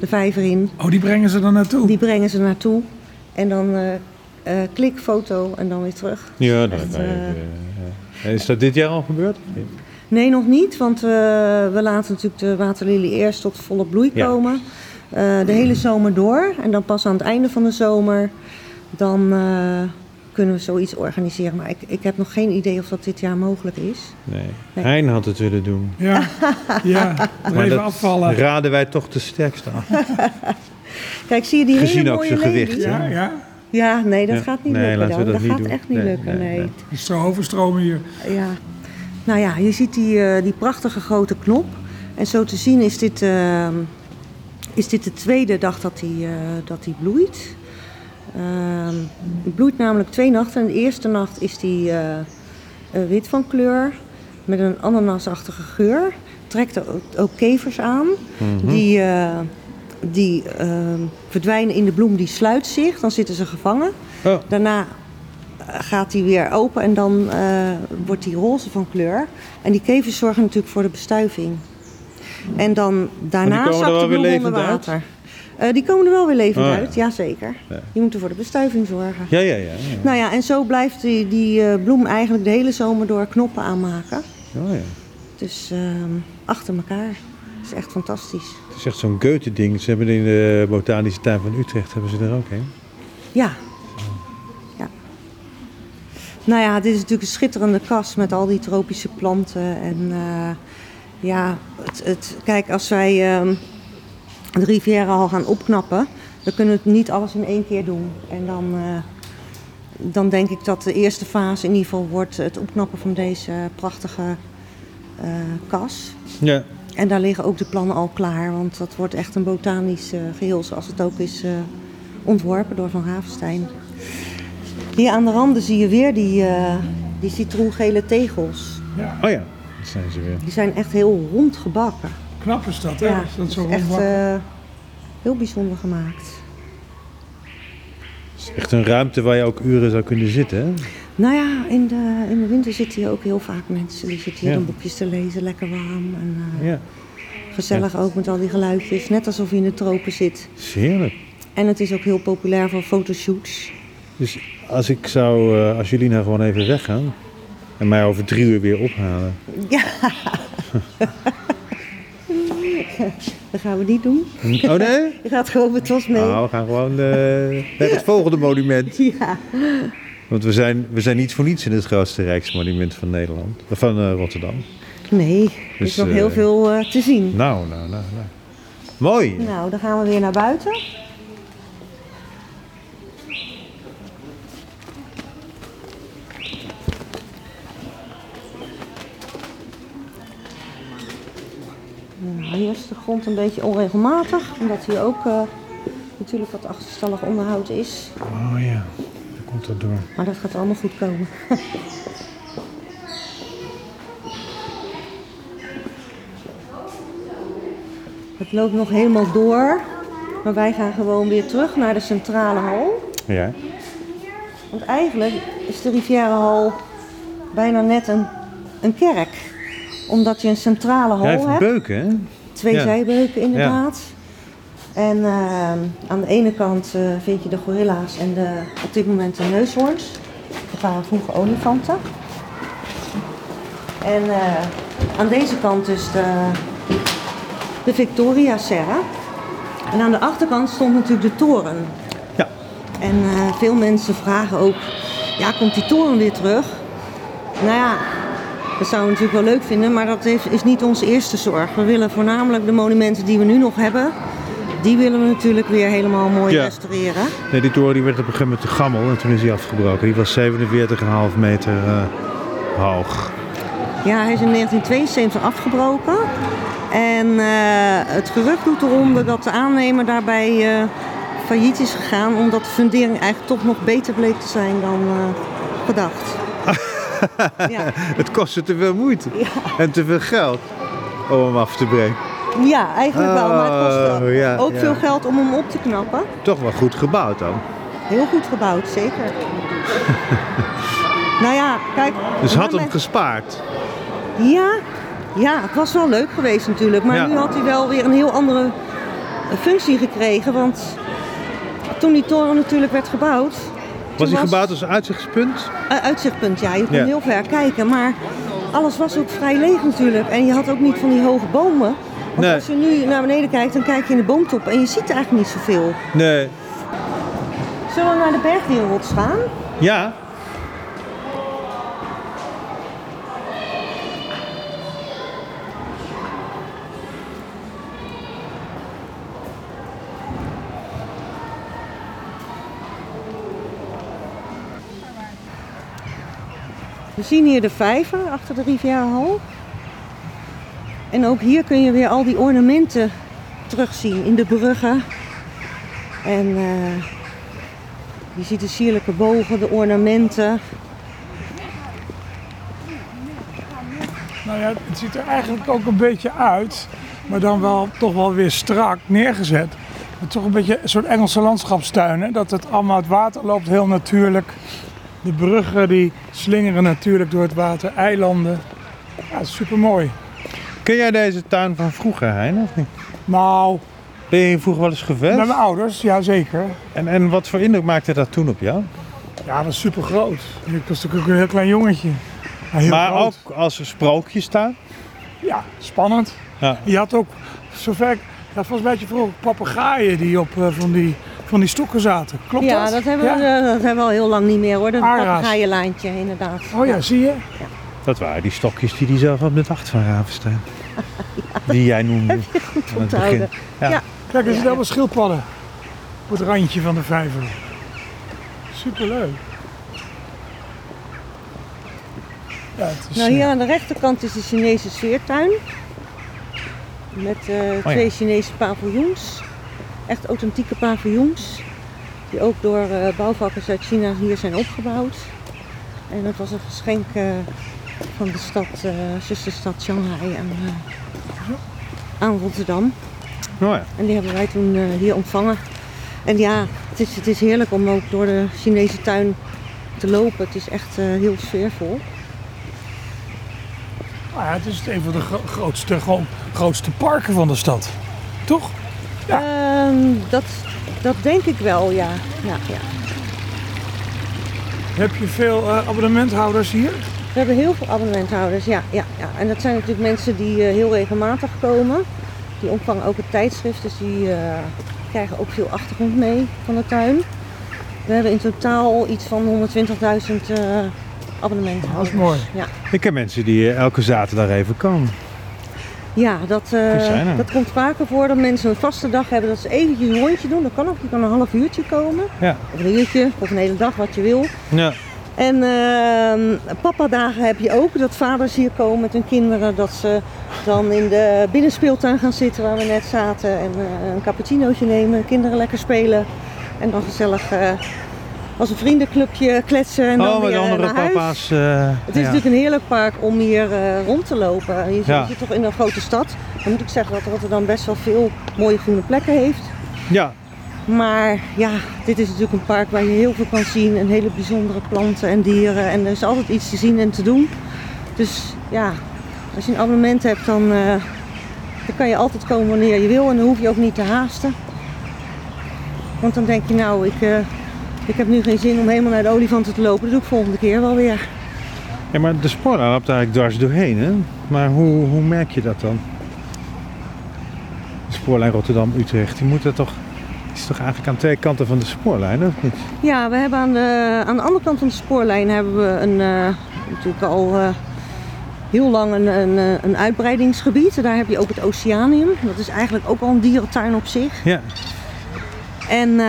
de vijver in. Oh, die brengen ze dan naartoe? Die brengen ze naartoe. En dan uh, uh, klik, foto en dan weer terug. Ja, dat echt, uh, ja, ja. Is dat dit jaar al gebeurd? Nee, nog niet. Want uh, we laten natuurlijk de waterlilie eerst tot volle bloei ja. komen. Uh, de hele zomer door en dan pas aan het einde van de zomer dan uh, kunnen we zoiets organiseren. Maar ik, ik heb nog geen idee of dat dit jaar mogelijk is. Nee, nee. Hein had het willen doen. Ja, ja. Maar even afvallen. Raden wij toch de sterkste aan. Kijk, zie je die gezien hele mooie gezien ook zijn gewicht. Ja, ja. ja, nee, dat ja. gaat niet nee, lukken dan. Dat, dat gaat doen. echt niet nee, lukken, nee. nee. Het is zo overstromen hier. Ja. Nou ja, je ziet die, uh, die prachtige grote knop. En zo te zien is dit... Uh, Is dit de tweede dag dat hij, uh, dat hij bloeit? Uh, het bloeit namelijk twee nachten. En de eerste nacht is hij uh, uh, wit van kleur, met een ananasachtige geur. Trekt ook kevers aan. Mm-hmm. Die, uh, die uh, verdwijnen in de bloem, die sluit zich. Dan zitten ze gevangen. Oh. Daarna gaat hij weer open en dan uh, wordt hij roze van kleur. En die kevers zorgen natuurlijk voor de bestuiving. En dan daarna zakt de bloem onder water. Uh, die komen er wel weer levend oh, ja. uit, jazeker. Ja. Die moeten voor de bestuiving zorgen. Ja, ja, ja. ja. Nou ja, en zo blijft die, die uh, bloem eigenlijk de hele zomer door knoppen aanmaken. Oh, ja. Dus uh, achter elkaar. Dat is echt fantastisch. Het is echt zo'n Goethe-ding. Ze hebben in de Botanische Tuin van Utrecht, hebben ze er ook heen? Ja. Oh. ja. Nou ja, dit is natuurlijk een schitterende kas met al die tropische planten en... Uh, Ja, het, het, kijk, als wij uh, de Rivièrahal gaan opknappen, dan kunnen we niet alles in één keer doen. En dan, uh, dan denk ik dat de eerste fase in ieder geval wordt het opknappen van deze prachtige uh, kas. Ja. En daar liggen ook de plannen al klaar, want dat wordt echt een botanisch uh, geheel zoals het ook is uh, ontworpen door Van Ravesteyn. Hier aan de randen zie je weer die, uh, die citroengele tegels. Ja. Oh ja. Zijn ze weer. Die zijn echt heel rond gebakken. Knap is dat, hè? Ja, is dat zo is echt uh, heel bijzonder gemaakt. Het is echt een ruimte waar je ook uren zou kunnen zitten, hè? Nou ja, in de, in de winter zitten hier ook heel vaak mensen. Die zitten hier ja. dan boekjes te lezen, lekker warm. En, uh, ja. Gezellig ja. ook met al die geluidjes. Net alsof je in de tropen zit. Heerlijk. En het is ook heel populair voor fotoshoots. Dus als ik zou, uh, als jullie nou gewoon even weggaan en mij over drie uur weer ophalen. Ja. Dat gaan we niet doen. Oh nee? Je gaat gewoon met ons mee. Nou, we gaan gewoon uh, naar het volgende monument. Ja. Want we zijn, we zijn niet voor niets in het grootste Rijksmonument van Nederland. Van uh, Rotterdam. Nee, dus, er is nog uh, heel veel uh, te zien. Nou, nou, nou, nou. Mooi. Nou, dan gaan we weer naar buiten. Nou, hier is de grond een beetje onregelmatig, omdat hier ook uh, natuurlijk wat achterstallig onderhoud is. Oh ja, daar komt dat door. Maar dat gaat allemaal goed komen. Het loopt nog helemaal door, maar wij gaan gewoon weer terug naar de centrale hal. Ja. Want eigenlijk is de Rivièrahal bijna net een, een kerk. Omdat je een centrale hal hebt. Hij heeft beuken, hè? Twee ja. zijbeuken, inderdaad. Ja. En uh, aan de ene kant uh, vind je de gorilla's en de, op dit moment de neushoorns. Dat waren vroeger olifanten. En uh, aan deze kant dus de, de Victoria Serre. En aan de achterkant stond natuurlijk de toren. Ja. En uh, veel mensen vragen ook, ja, komt die toren weer terug? Nou ja. Dat zouden we natuurlijk wel leuk vinden, maar dat is niet onze eerste zorg. We willen voornamelijk de monumenten die we nu nog hebben, die willen we natuurlijk weer helemaal mooi ja. restaureren. Nee, die toren die werd op een gegeven moment te gammel en toen is die afgebroken. Die was zevenenveertig komma vijf meter uh, hoog. Ja, hij is in negentien tweeënzeventig afgebroken. En uh, het gerucht doet eronder dat de aannemer daarbij uh, failliet is gegaan, omdat de fundering eigenlijk toch nog beter bleek te zijn dan uh, gedacht. Ja. Het kostte te veel moeite ja. en te veel geld om hem af te brengen. Ja, eigenlijk oh, wel, maar het kostte ja, ook ja. veel geld om hem op te knappen. Toch wel goed gebouwd dan. Heel goed gebouwd, zeker. Nou ja, kijk. Dus had hem met... gespaard? Ja, ja, het was wel leuk geweest natuurlijk, maar ja. nu had hij wel weer een heel andere functie gekregen. Want toen die toren natuurlijk werd gebouwd... Was hij gebouwd als uitzichtspunt? Uh, uitzichtpunt, ja. Je kon ja. heel ver kijken, maar alles was ook vrij leeg natuurlijk. En je had ook niet van die hoge bomen. Want nee. als je nu naar beneden kijkt, dan kijk je in de boomtop en je ziet eigenlijk niet zoveel. Nee. Zullen we naar de bergdierenrots gaan? Ja. We zien hier de vijver achter de Rivièrahal. En ook hier kun je weer al die ornamenten terugzien in de bruggen. En uh, je ziet de sierlijke bogen, de ornamenten. Nou ja, het ziet er eigenlijk ook een beetje uit, maar dan wel toch wel weer strak neergezet. Het toch een beetje een soort Engelse landschapstuinen, dat het allemaal het water loopt heel natuurlijk. De bruggen die slingeren natuurlijk door het water, eilanden. Ja, supermooi. Ken jij deze tuin van vroeger, Hein, of niet? Nou... Ben je vroeger wel eens geweest? Met mijn ouders, ja zeker. En, en wat voor indruk maakte dat toen op jou? Ja, dat was super groot. Ik was natuurlijk een heel klein jongetje. Maar, heel maar groot. Ook als er sprookjes staan? Ja, spannend. Ja. Je had ook, zover ik... Ja, volgens mij had je vroeger papegaaien die op uh, van die... van die stokken zaten. Klopt ja, dat? Dat hebben we, ja, dat hebben we al heel lang niet meer hoor. Dat papegaaienlijntje inderdaad. Oh ja, ja. zie je? Ja. Dat waren die stokjes die hij zelf op de nacht van Ravesteyn. Ja. Die jij noemde. Heb je goed onthouden. Ja. Ja. Kijk, er zitten allemaal schildpadden op het randje van de vijver. Superleuk. Ja, het is, nou, hier aan de rechterkant is de Chinese sfeertuin. Met uh, twee oh ja. Chinese paviljoens. Echt authentieke paviljoens, die ook door uh, bouwvakkers uit China hier zijn opgebouwd. En dat was een geschenk uh, van de stad, uh, zusterstad Shanghai en, uh, aan Rotterdam. Oh ja. En die hebben wij toen uh, hier ontvangen. En ja, het is, het is heerlijk om ook door de Chinese tuin te lopen. Het is echt uh, heel sfeervol. Ah ja, het is een van de gro- grootste, gewoon, grootste parken van de stad, toch? Ja. Uh, dat Dat denk ik wel, ja. ja, ja. Heb je veel uh, abonnementhouders hier? We hebben heel veel abonnementhouders, ja, ja, ja. En dat zijn natuurlijk mensen die uh, heel regelmatig komen. Die ontvangen ook het tijdschrift, dus die uh, krijgen ook veel achtergrond mee van de tuin. We hebben in totaal iets van honderdtwintigduizend uh, abonnementhouders. Dat is mooi. Ja. Ik ken mensen die uh, elke zaterdag even komen. Ja, dat, uh, dat komt vaker voor dat mensen een vaste dag hebben dat ze eventjes een rondje doen. Dat kan ook, je kan een half uurtje komen, ja. Of een uurtje, of een hele dag, wat je wil. Ja. En uh, papadagen heb je ook, dat vaders hier komen met hun kinderen, dat ze dan in de binnenspeeltuin gaan zitten waar we net zaten en uh, een cappuccinootje nemen, kinderen lekker spelen en dan gezellig... Uh, Als een vriendenclubje kletsen en dan oh, weer andere naar huis. Papa's, uh, het is ja. natuurlijk een heerlijk park om hier uh, rond te lopen. Hier ja. zit je toch in een grote stad. Dan moet ik zeggen dat Rotterdam best wel veel mooie groene plekken heeft. Ja. Maar ja, dit is natuurlijk een park waar je heel veel kan zien. En hele bijzondere planten en dieren. En er is altijd iets te zien en te doen. Dus ja, als je een abonnement hebt, dan, uh, dan kan je altijd komen wanneer je wil. En dan hoef je ook niet te haasten. Want dan denk je nou, ik... Uh, Ik heb nu geen zin om helemaal naar de olifanten te lopen, dat doe ik volgende keer wel weer. Ja, maar de spoor loopt eigenlijk dwars doorheen, hè? Maar hoe, hoe merk je dat dan? De spoorlijn Rotterdam-Utrecht, die moet dat toch, is toch eigenlijk aan twee kanten van de spoorlijn, of niet? Ja, we hebben aan de, aan de andere kant van de spoorlijn hebben we een, uh, natuurlijk al uh, heel lang een, een, een uitbreidingsgebied. Daar heb je ook het Oceanium, dat is eigenlijk ook al een dierentuin op zich. Ja. En uh,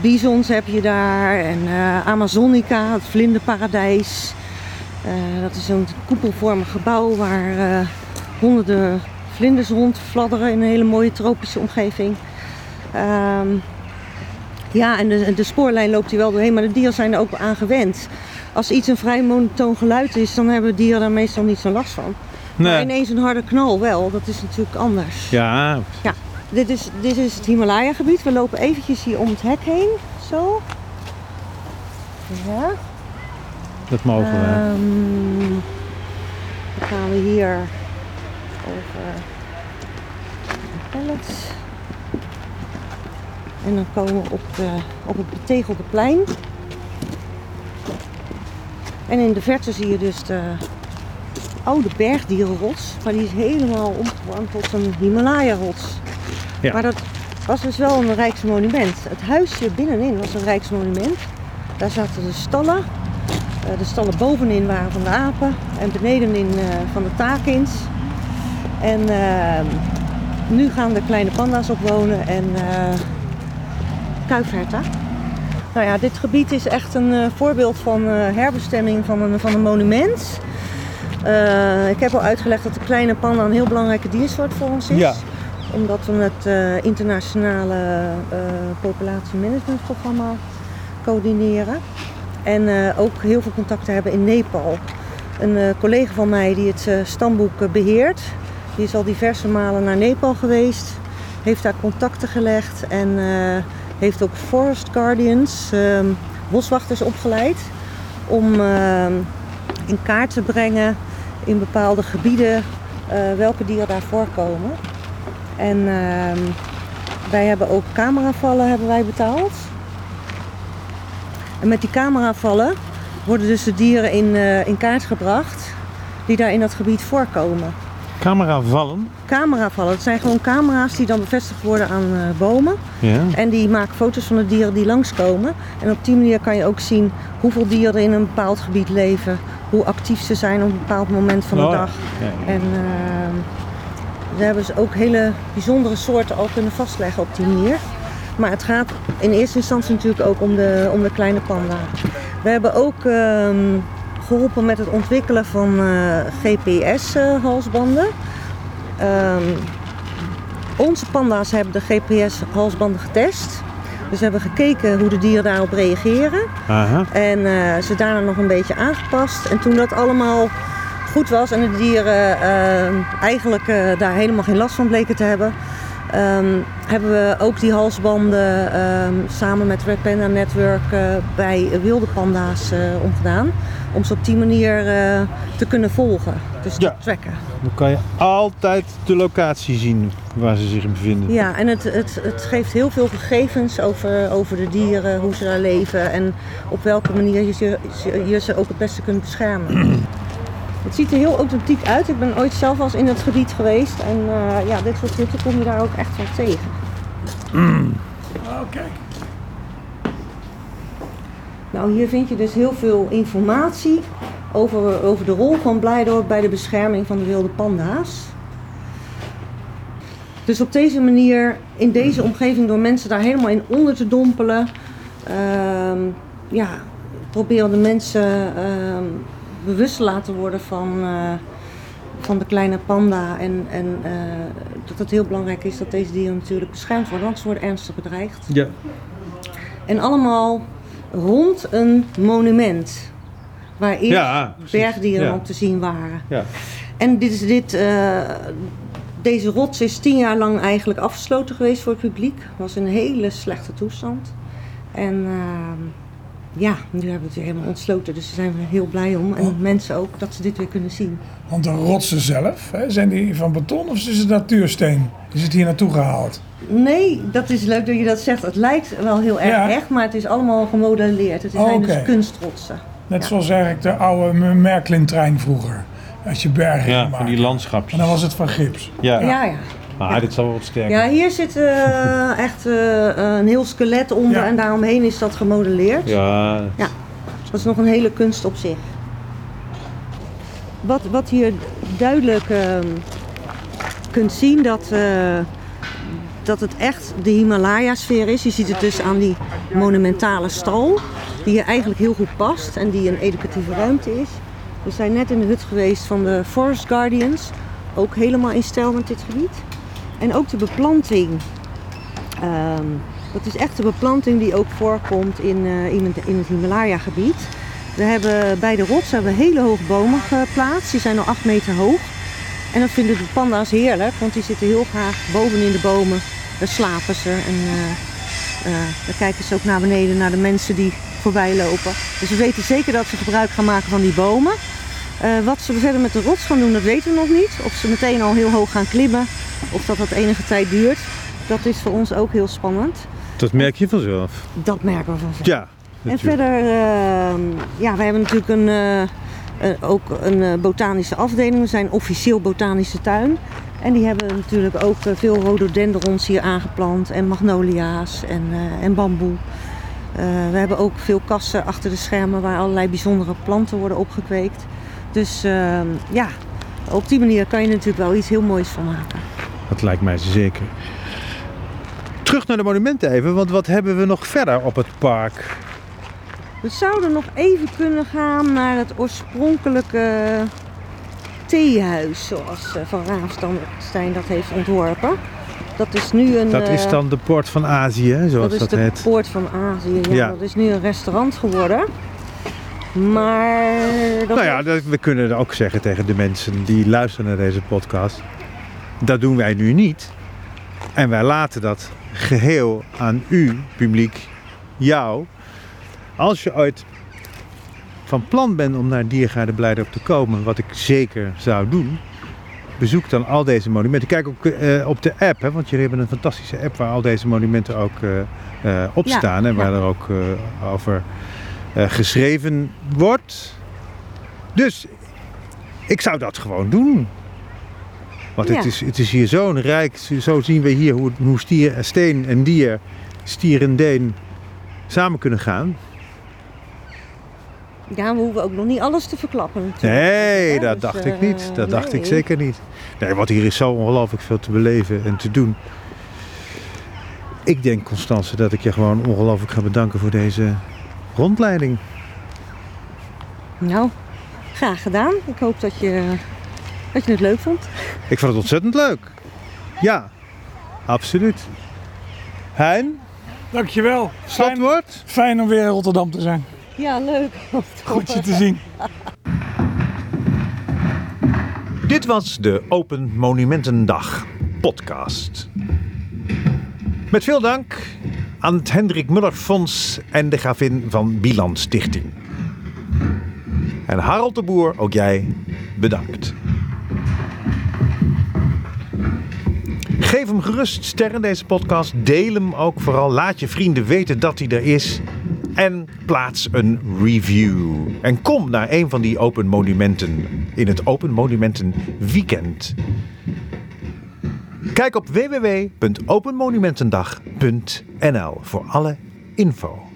bisons heb je daar en uh, Amazonica, het vlinderparadijs. Uh, dat is zo'n koepelvormig gebouw waar uh, honderden vlinders rondfladderen in een hele mooie tropische omgeving. Um, ja, en de, de spoorlijn loopt hier wel doorheen, maar de dieren zijn er ook aan gewend. Als iets een vrij monotoon geluid is, dan hebben dieren daar meestal niet zo'n last van. Nee. Maar ineens een harde knal wel, dat is natuurlijk anders. Ja. ja. Dit is, dit is het Himalaya-gebied. We lopen eventjes hier om het hek heen. Zo. Ja. Dat mogen we. Um, dan gaan we hier over de pallets. En dan komen we op, de, op het betegelde plein. En in de verte zie je dus de oude bergdierenrots. Maar die is helemaal omgevormd tot een Himalaya-rots. Ja. Maar dat was dus wel een rijksmonument. Het huisje binnenin was een rijksmonument. Daar zaten de stallen. Uh, de stallen bovenin waren van de apen en benedenin uh, van de takins. En uh, nu gaan de kleine panda's opwonen en uh, kuifherten. Nou ja, dit gebied is echt een uh, voorbeeld van uh, herbestemming van een, van een monument. Uh, ik heb al uitgelegd dat de kleine panda een heel belangrijke diersoort voor ons is. Ja. Omdat we het uh, internationale uh, populatiemanagementprogramma coördineren. En uh, ook heel veel contacten hebben in Nepal. Een uh, collega van mij die het uh, stamboek uh, beheert, die is al diverse malen naar Nepal geweest. Heeft daar contacten gelegd en uh, heeft ook forest guardians, uh, boswachters opgeleid. Om uh, in kaart te brengen in bepaalde gebieden uh, welke dieren daar voorkomen. En uh, wij hebben ook cameravallen hebben wij betaald. En met die cameravallen worden dus de dieren in, uh, in kaart gebracht die daar in dat gebied voorkomen. Cameravallen? Cameravallen. Dat zijn gewoon camera's die dan bevestigd worden aan uh, bomen. Ja. En die maken foto's van de dieren die langskomen. En op die manier kan je ook zien hoeveel dieren in een bepaald gebied leven. Hoe actief ze zijn op een bepaald moment van de oh. dag. Ja. En, uh, daar hebben ze ook hele bijzondere soorten al kunnen vastleggen op die manier. Maar het gaat in eerste instantie natuurlijk ook om de, om de kleine panda. We hebben ook um, geholpen met het ontwikkelen van uh, G P S-halsbanden. Um, onze panda's hebben de G P S-halsbanden getest. Dus we hebben gekeken hoe de dieren daarop reageren. Aha. En uh, ze daarna nog een beetje aangepast. En toen dat allemaal goed was en de dieren uh, eigenlijk uh, daar helemaal geen last van bleken te hebben, um, hebben we ook die halsbanden um, samen met Red Panda Network uh, bij wilde panda's uh, omgedaan. om ze op die manier uh, te kunnen volgen, dus ja. te tracken. Dan kan je altijd de locatie zien waar ze zich in bevinden. Ja, en het, het, het geeft heel veel gegevens over, over de dieren, hoe ze daar leven en op welke manier je ze, je ze ook het beste kunt beschermen. Het ziet er heel authentiek uit. Ik ben ooit zelf al eens in dat gebied geweest en uh, ja, dit soort dingen kom je daar ook echt van tegen. Mm. Oh, kijk. Nou, hier vind je dus heel veel informatie over, over de rol van Blijdorp bij de bescherming van de wilde panda's. Dus op deze manier, in deze omgeving, door mensen daar helemaal in onder te dompelen, uh, ja, proberen de mensen uh, bewust te laten worden van, uh, van de kleine panda. En, en uh, dat het heel belangrijk is dat deze dieren natuurlijk beschermd worden, want ze worden ernstig bedreigd. Ja. En allemaal rond een monument, waar eerst ja, bergdieren ja. op te zien waren. Ja. En dit is dit, uh, deze rots is tien jaar lang eigenlijk afgesloten geweest voor het publiek. Het was een hele slechte toestand. En uh, ja, nu hebben we het weer helemaal ontsloten, dus daar zijn we heel blij om. En want, mensen ook, dat ze dit weer kunnen zien. Want de rotsen zelf, hè, zijn die van beton of is het natuursteen? Is het hier naartoe gehaald? Nee, dat is leuk dat je dat zegt. Het lijkt wel heel erg ja. echt, maar het is allemaal gemodelleerd. Het zijn okay. dus kunstrotsen. Net ja. zoals eigenlijk de oude Merklin-trein vroeger. Als je bergen ja, maakt. Van die landschapjes. En dan was het van gips. Ja, ja. ja, ja. Maar ja. dit zal wel wat sterker. Ja, hier zit uh, echt uh, een heel skelet onder ja. en daaromheen is dat gemodelleerd. Ja. ja. Dat is nog een hele kunst op zich. Wat, wat hier duidelijk uh, kunt zien dat... Uh, dat het echt de Himalaya-sfeer is. Je ziet het dus aan die monumentale stal, die hier eigenlijk heel goed past en die een educatieve ruimte is. We zijn net in de hut geweest van de Forest Guardians, ook helemaal in stijl met dit gebied. En ook de beplanting. Um, dat is echt de beplanting die ook voorkomt in, uh, in het Himalaya-gebied. We hebben bij de rots hebben we hele hoge bomen geplaatst, die zijn al acht meter hoog. En dat vinden de panda's heerlijk, want die zitten heel graag boven in de bomen. Daar slapen ze en uh, uh, dan kijken ze ook naar beneden, naar de mensen die voorbij lopen. Dus we weten zeker dat ze gebruik gaan maken van die bomen. Uh, wat ze verder met de rots gaan doen, dat weten we nog niet. Of ze meteen al heel hoog gaan klimmen, of dat dat enige tijd duurt. Dat is voor ons ook heel spannend. Dat merk je vanzelf? Dat merken we vanzelf. Ja, en verder, uh, ja, we hebben natuurlijk een... Uh, Uh, ook een uh, botanische afdeling. We zijn officieel botanische tuin. En die hebben natuurlijk ook uh, veel rhododendrons hier aangeplant. En magnolia's en, uh, en bamboe. Uh, we hebben ook veel kassen achter de schermen waar allerlei bijzondere planten worden opgekweekt. Dus uh, ja, op die manier kan je natuurlijk wel iets heel moois van maken. Dat lijkt mij zeker. Terug naar de monumenten even, want wat hebben we nog verder op het park? We zouden nog even kunnen gaan naar het oorspronkelijke theehuis, zoals Van Ravesteyn dat heeft ontworpen. Dat is nu een... Dat is dan de Poort van Azië, hè, zoals dat heet. Dat is de heet. Poort van Azië, ja, ja. Dat is nu een restaurant geworden. Maar... Dat nou ja, dat, we kunnen ook zeggen tegen de mensen die luisteren naar deze podcast. Dat doen wij nu niet. En wij laten dat geheel aan u, publiek, jou... Als je ooit van plan bent om naar Diergaarde Blijdorp te komen, wat ik zeker zou doen, bezoek dan al deze monumenten. Kijk ook uh, op de app, hè, want jullie hebben een fantastische app waar al deze monumenten ook uh, uh, op ja, staan en waar ja. er ook uh, over uh, geschreven wordt. Dus ik zou dat gewoon doen. Want ja. het, is, het is hier zo'n rijk, zo zien we hier hoe, hoe stier, steen en dier, stier en deen samen kunnen gaan. Ja, we hoeven ook nog niet alles te verklappen natuurlijk. Nee, ja, dat dus, dacht ik niet. Dat nee. dacht ik zeker niet. Nee, want hier is zo ongelooflijk veel te beleven en te doen. Ik denk, Constance, dat ik je gewoon ongelooflijk ga bedanken voor deze rondleiding. Nou, graag gedaan. Ik hoop dat je, dat je het leuk vond. Ik vond het ontzettend leuk. Ja, absoluut. Hein? Dankjewel. Slotwoord. Fijn om weer in Rotterdam te zijn. Ja, leuk. Goed je te zien. Dit was de Open Monumentendag podcast. Met veel dank aan het Hendrik Muller Fonds en de Gravin van Biland Stichting. En Harold de Boer, ook jij, bedankt. Geef hem gerust sterren, deze podcast. Deel hem ook vooral. Laat je vrienden weten dat hij er is. En plaats een review. En kom naar een van die Open Monumenten in het Open Monumenten Weekend. Kijk op w w w punt open monumentendag punt n l voor alle info.